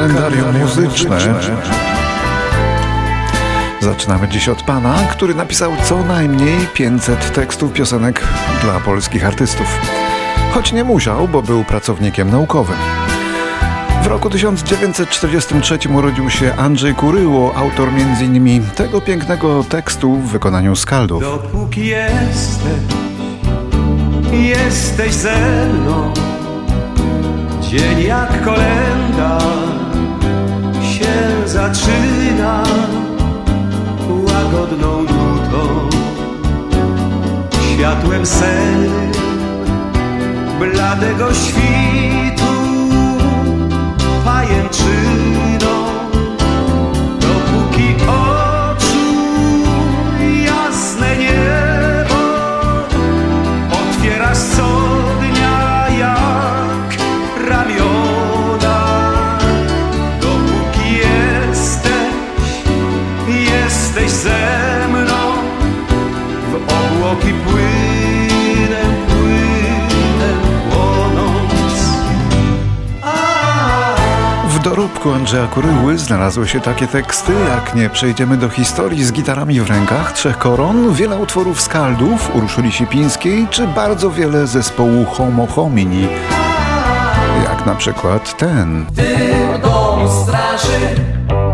kalendarium muzyczne. Zaczynamy dziś od pana, który napisał co najmniej 500 tekstów piosenek dla polskich artystów. Choć nie musiał, bo był pracownikiem naukowym. W roku 1943 urodził się Andrzej Kuryło, autor m.in. tego pięknego tekstu w wykonaniu Skaldów. Dopóki jesteś ze mną, dzień jak kolenda się zaczyna łagodną nutą, światłem sennym bladego świtu, pajęczyną. Dopóki oczu jasne niebo otwierasz co dnia jak ramiona. Dopóki jesteś ze mną, w obłoki w dorobku Andrzeja Kuryły znalazły się takie teksty jak Nie przejdziemy do historii z gitarami w rękach, Trzech Koron, wiele utworów Skaldów, Urszuli Sipińskiej czy bardzo wiele zespołu Homo Homini, jak na przykład ten. Ty w domu straży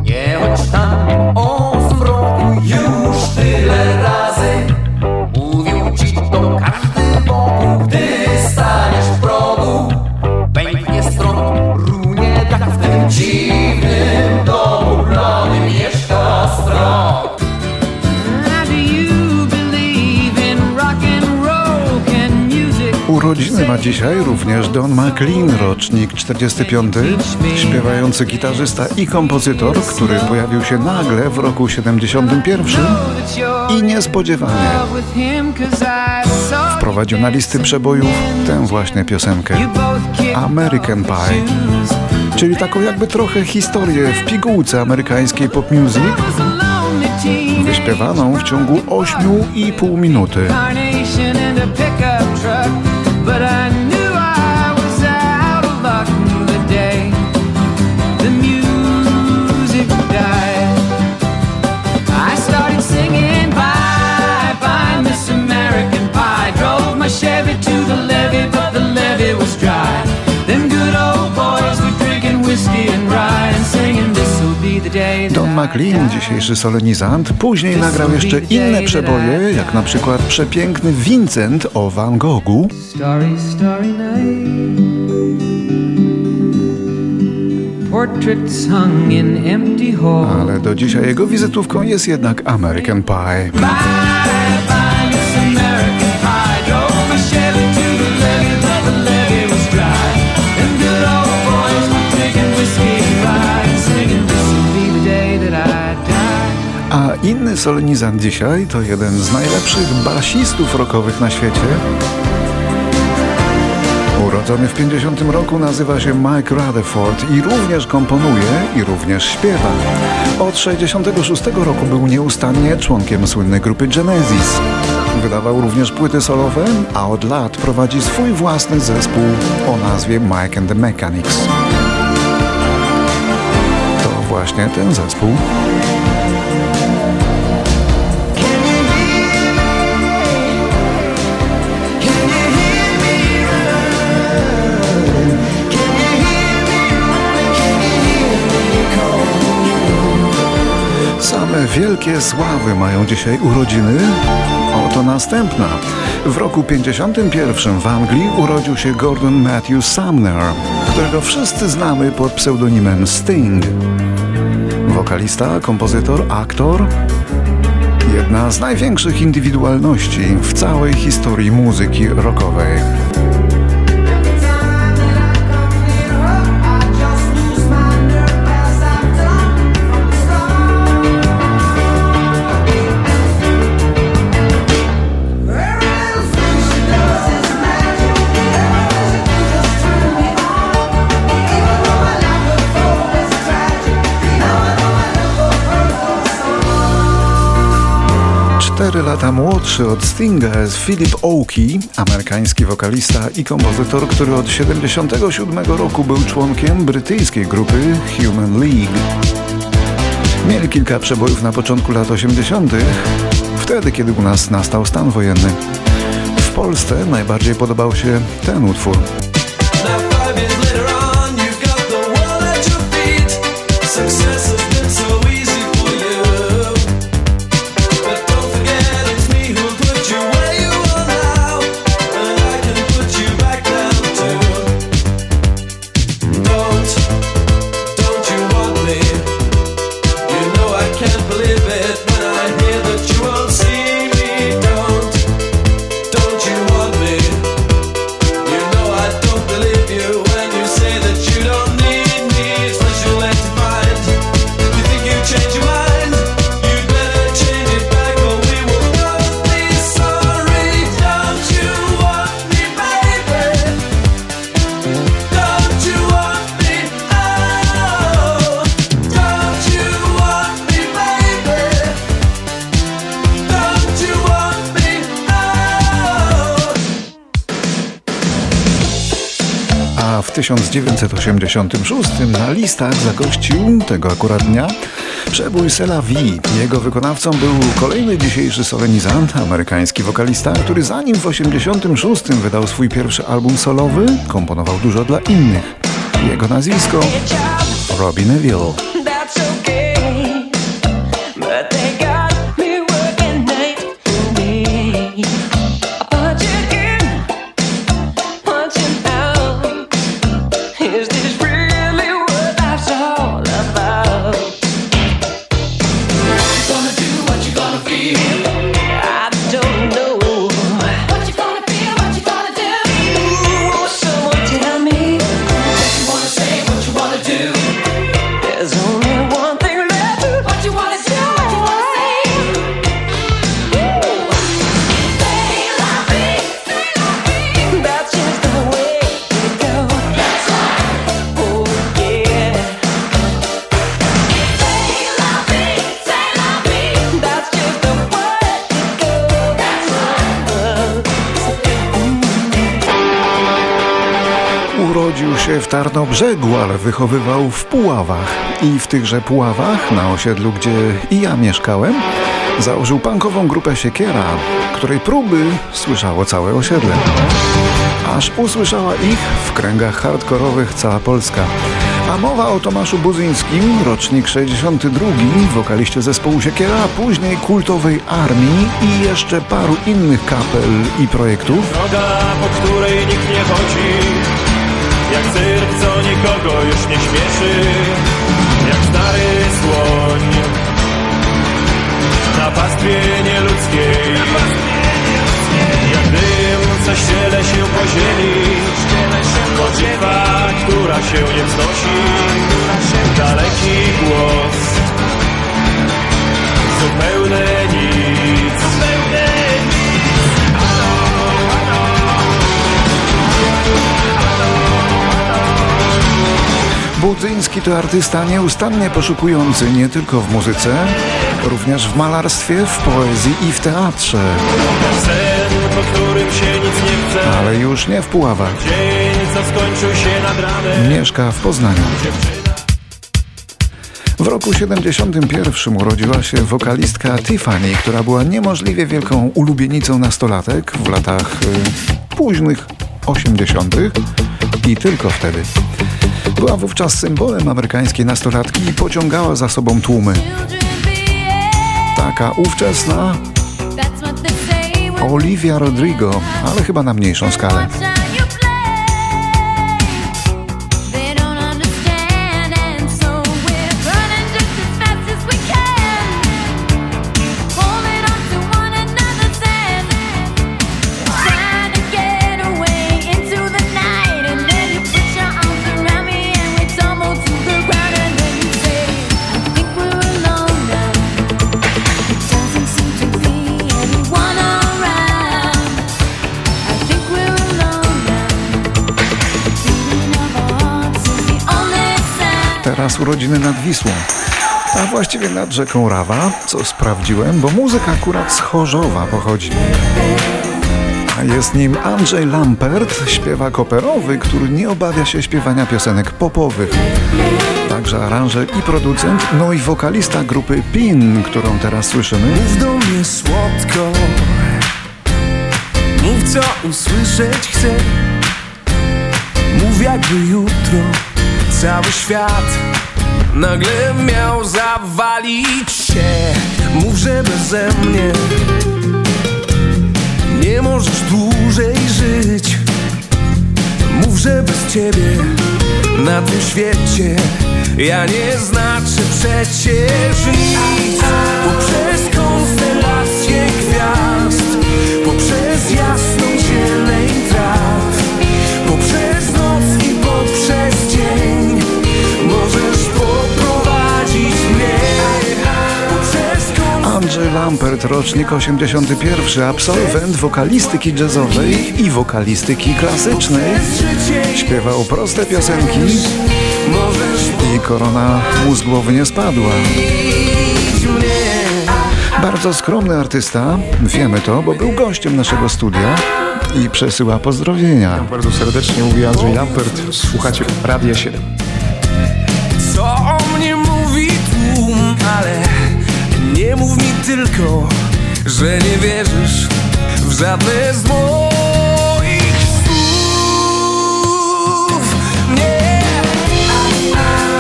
nie chodź tam, o zmroku już tyle razy mówił ci to każdy wokół. Gdy staniesz w progu, pęknie stron tak w tym dziwnym domu blady mieszka strach. Urodziny ma dzisiaj również Don McLean, rocznik 45, śpiewający gitarzysta i kompozytor, który pojawił się nagle w roku 71 i niespodziewanie wprowadził na listy przebojów tę właśnie piosenkę American Pie, czyli taką jakby trochę historię w pigułce amerykańskiej pop music, wyśpiewaną w ciągu 8,5 minuty. But I knew I was out of luck the day the music died. I started singing bye bye Miss American Pie. Drove my Chevy to the levee, but the levee was dry. Them good old boys were drinking whiskey and rye and singing this'll be the day. Don McLean, dzisiejszy solenizant, później nagrał jeszcze inne przeboje, jak na przykład przepiękny Vincent o Van Goghu. Starry, starry night. Portraits hung in empty hall. Ale do dzisiaj jego wizytówką jest jednak American Pie. A inny solenizant dzisiaj to jeden z najlepszych basistów rockowych na świecie. Urodzony w 50 roku, nazywa się Mike Rutherford i również komponuje i również śpiewa. Od 66 roku był nieustannie członkiem słynnej grupy Genesis. Wydawał również płyty solowe, a od lat prowadzi swój własny zespół o nazwie Mike and the Mechanics. To właśnie ten zespół. Wielkie sławy mają dzisiaj urodziny. Oto następna. W roku 51 w Anglii urodził się Gordon Matthew Sumner, którego wszyscy znamy pod pseudonimem Sting. Wokalista, kompozytor, aktor. Jedna z największych indywidualności w całej historii muzyki rockowej. 4 lata młodszy od Stinga jest Philip Oakey, amerykański wokalista i kompozytor, który od 1977 roku był członkiem brytyjskiej grupy Human League. Mieli kilka przebojów na początku lat 80., wtedy kiedy u nas nastał stan wojenny. W Polsce najbardziej podobał się ten utwór. W 1986 na listach zagościł, tego akurat dnia, przebój C'est La Vie. Jego wykonawcą był kolejny dzisiejszy solenizant, amerykański wokalista, który zanim w 1986 wydał swój pierwszy album solowy, komponował dużo dla innych. Jego nazwisko Robin Neville. Urodził się w Tarnobrzegu, ale wychowywał w Puławach. I w tychże Puławach, na osiedlu, gdzie i ja mieszkałem, założył punkową grupę Siekiera, której próby słyszało całe osiedle. Aż usłyszała ich w kręgach hardkorowych cała Polska. A mowa o Tomaszu Buzyńskim, rocznik 62, wokaliście zespołu Siekiera, a później Kultowej Armii i jeszcze paru innych kapel i projektów. Droga, po której nikt nie chodzi, jak cyrk, co nikogo już nie śmieszy, jak stary słoń na pastwie nieludzkiej, jak dym, co ściele się po ziemi, modlitwa, która się nie wznosi, daleki głos, zupełne nic. Budzyński to artysta nieustannie poszukujący nie tylko w muzyce, również w malarstwie, w poezji i w teatrze. Ale już nie w Puławach. Mieszka w Poznaniu. W roku 1971 urodziła się wokalistka Tiffany, która była niemożliwie wielką ulubienicą nastolatek w latach późnych 80. i tylko wtedy. Była wówczas symbolem amerykańskiej nastolatki i pociągała za sobą tłumy. Taka ówczesna Olivia Rodrigo, ale chyba na mniejszą skalę. Teraz urodziny nad Wisłą. a właściwie nad rzeką Rawa, co sprawdziłem, bo muzyka akurat z Chorzowa pochodzi. A jest nim Andrzej Lampert, śpiewak operowy, który nie obawia się śpiewania piosenek popowych. Także aranżer i producent, no i wokalista grupy PIN, którą teraz słyszymy. Mów do mnie słodko, mów co usłyszeć chcę, mów jakby jutro cały świat nagle miał zawalić się. Mów, że beze mnie nie możesz dłużej żyć. Mów, że bez ciebie na tym świecie ja nie znaczę przecież nic. Poprzez konstelacje gwiazd, poprzez jasną zieleń traw, poprzez noc i poprzez dzień możesz poprowadzić mnie. Andrzej Lampert, rocznik 81, absolwent wokalistyki jazzowej i wokalistyki klasycznej. Śpiewał proste piosenki i korona mu z głowy nie spadła. Bardzo skromny artysta, wiemy to, bo był gościem naszego studia i przesyła pozdrowienia. Witam bardzo serdecznie, mówi Andrzej Lampert, słuchacie Radia 7. Co o mnie mówi tłum, ale nie mów mi tylko, że nie wierzysz w żadne z moich słów. Nie,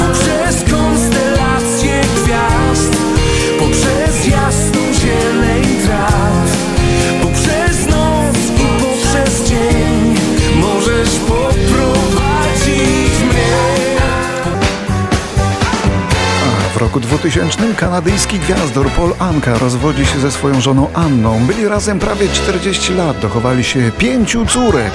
poprzez konstelacje gwiazd, poprzez jasną zieleń traw, poprzez noc i poprzez dzień możesz poprowadzić mnie. W roku 2000 kanadyjski gwiazdor Paul Anka rozwodzi się ze swoją żoną Anną. Byli razem prawie 40 lat, dochowali się 5 córek.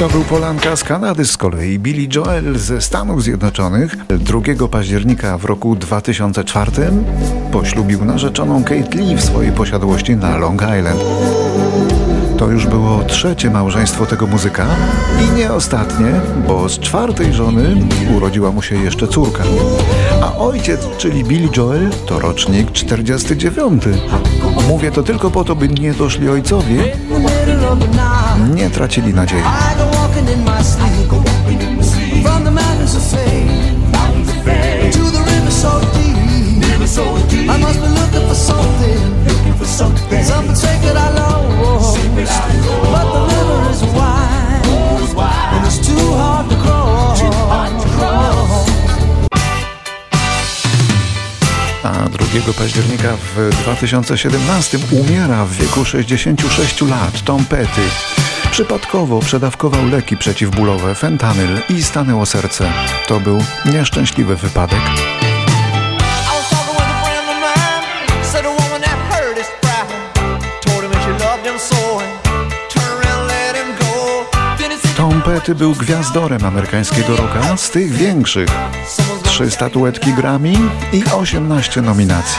To był Paul Anka z Kanady, z kolei Billy Joel ze Stanów Zjednoczonych. 2 października w roku 2004 poślubił narzeczoną Kate Lee w swojej posiadłości na Long Island. To już było 3. małżeństwo tego muzyka i nie ostatnie, bo z 4. żony urodziła mu się jeszcze córka. A ojciec, czyli Billy Joel, to rocznik 49. Mówię to tylko po to, by nie doszli ojcowie, nie tracili nadziei. A 2 października w 2017 umiera w wieku 66 lat Tom Petty. Przypadkowo przedawkował leki przeciwbólowe fentanyl i stanęło serce. To był nieszczęśliwy wypadek. Tom Petty był gwiazdorem amerykańskiego rocka, z tych większych. 3 statuetki Grammy i 18 nominacji.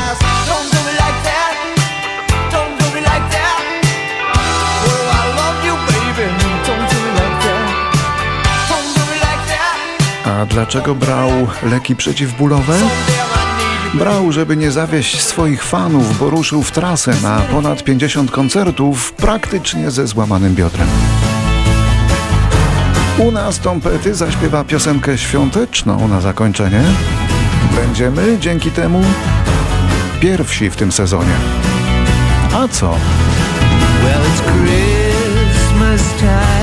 A dlaczego brał leki przeciwbólowe? Brał, żeby nie zawieść swoich fanów, bo ruszył w trasę na ponad 50 koncertów praktycznie ze złamanym biodrem. U nas Tom Petty zaśpiewa piosenkę świąteczną na zakończenie. Będziemy dzięki temu pierwsi w tym sezonie. A co? Well, it's Christmas time.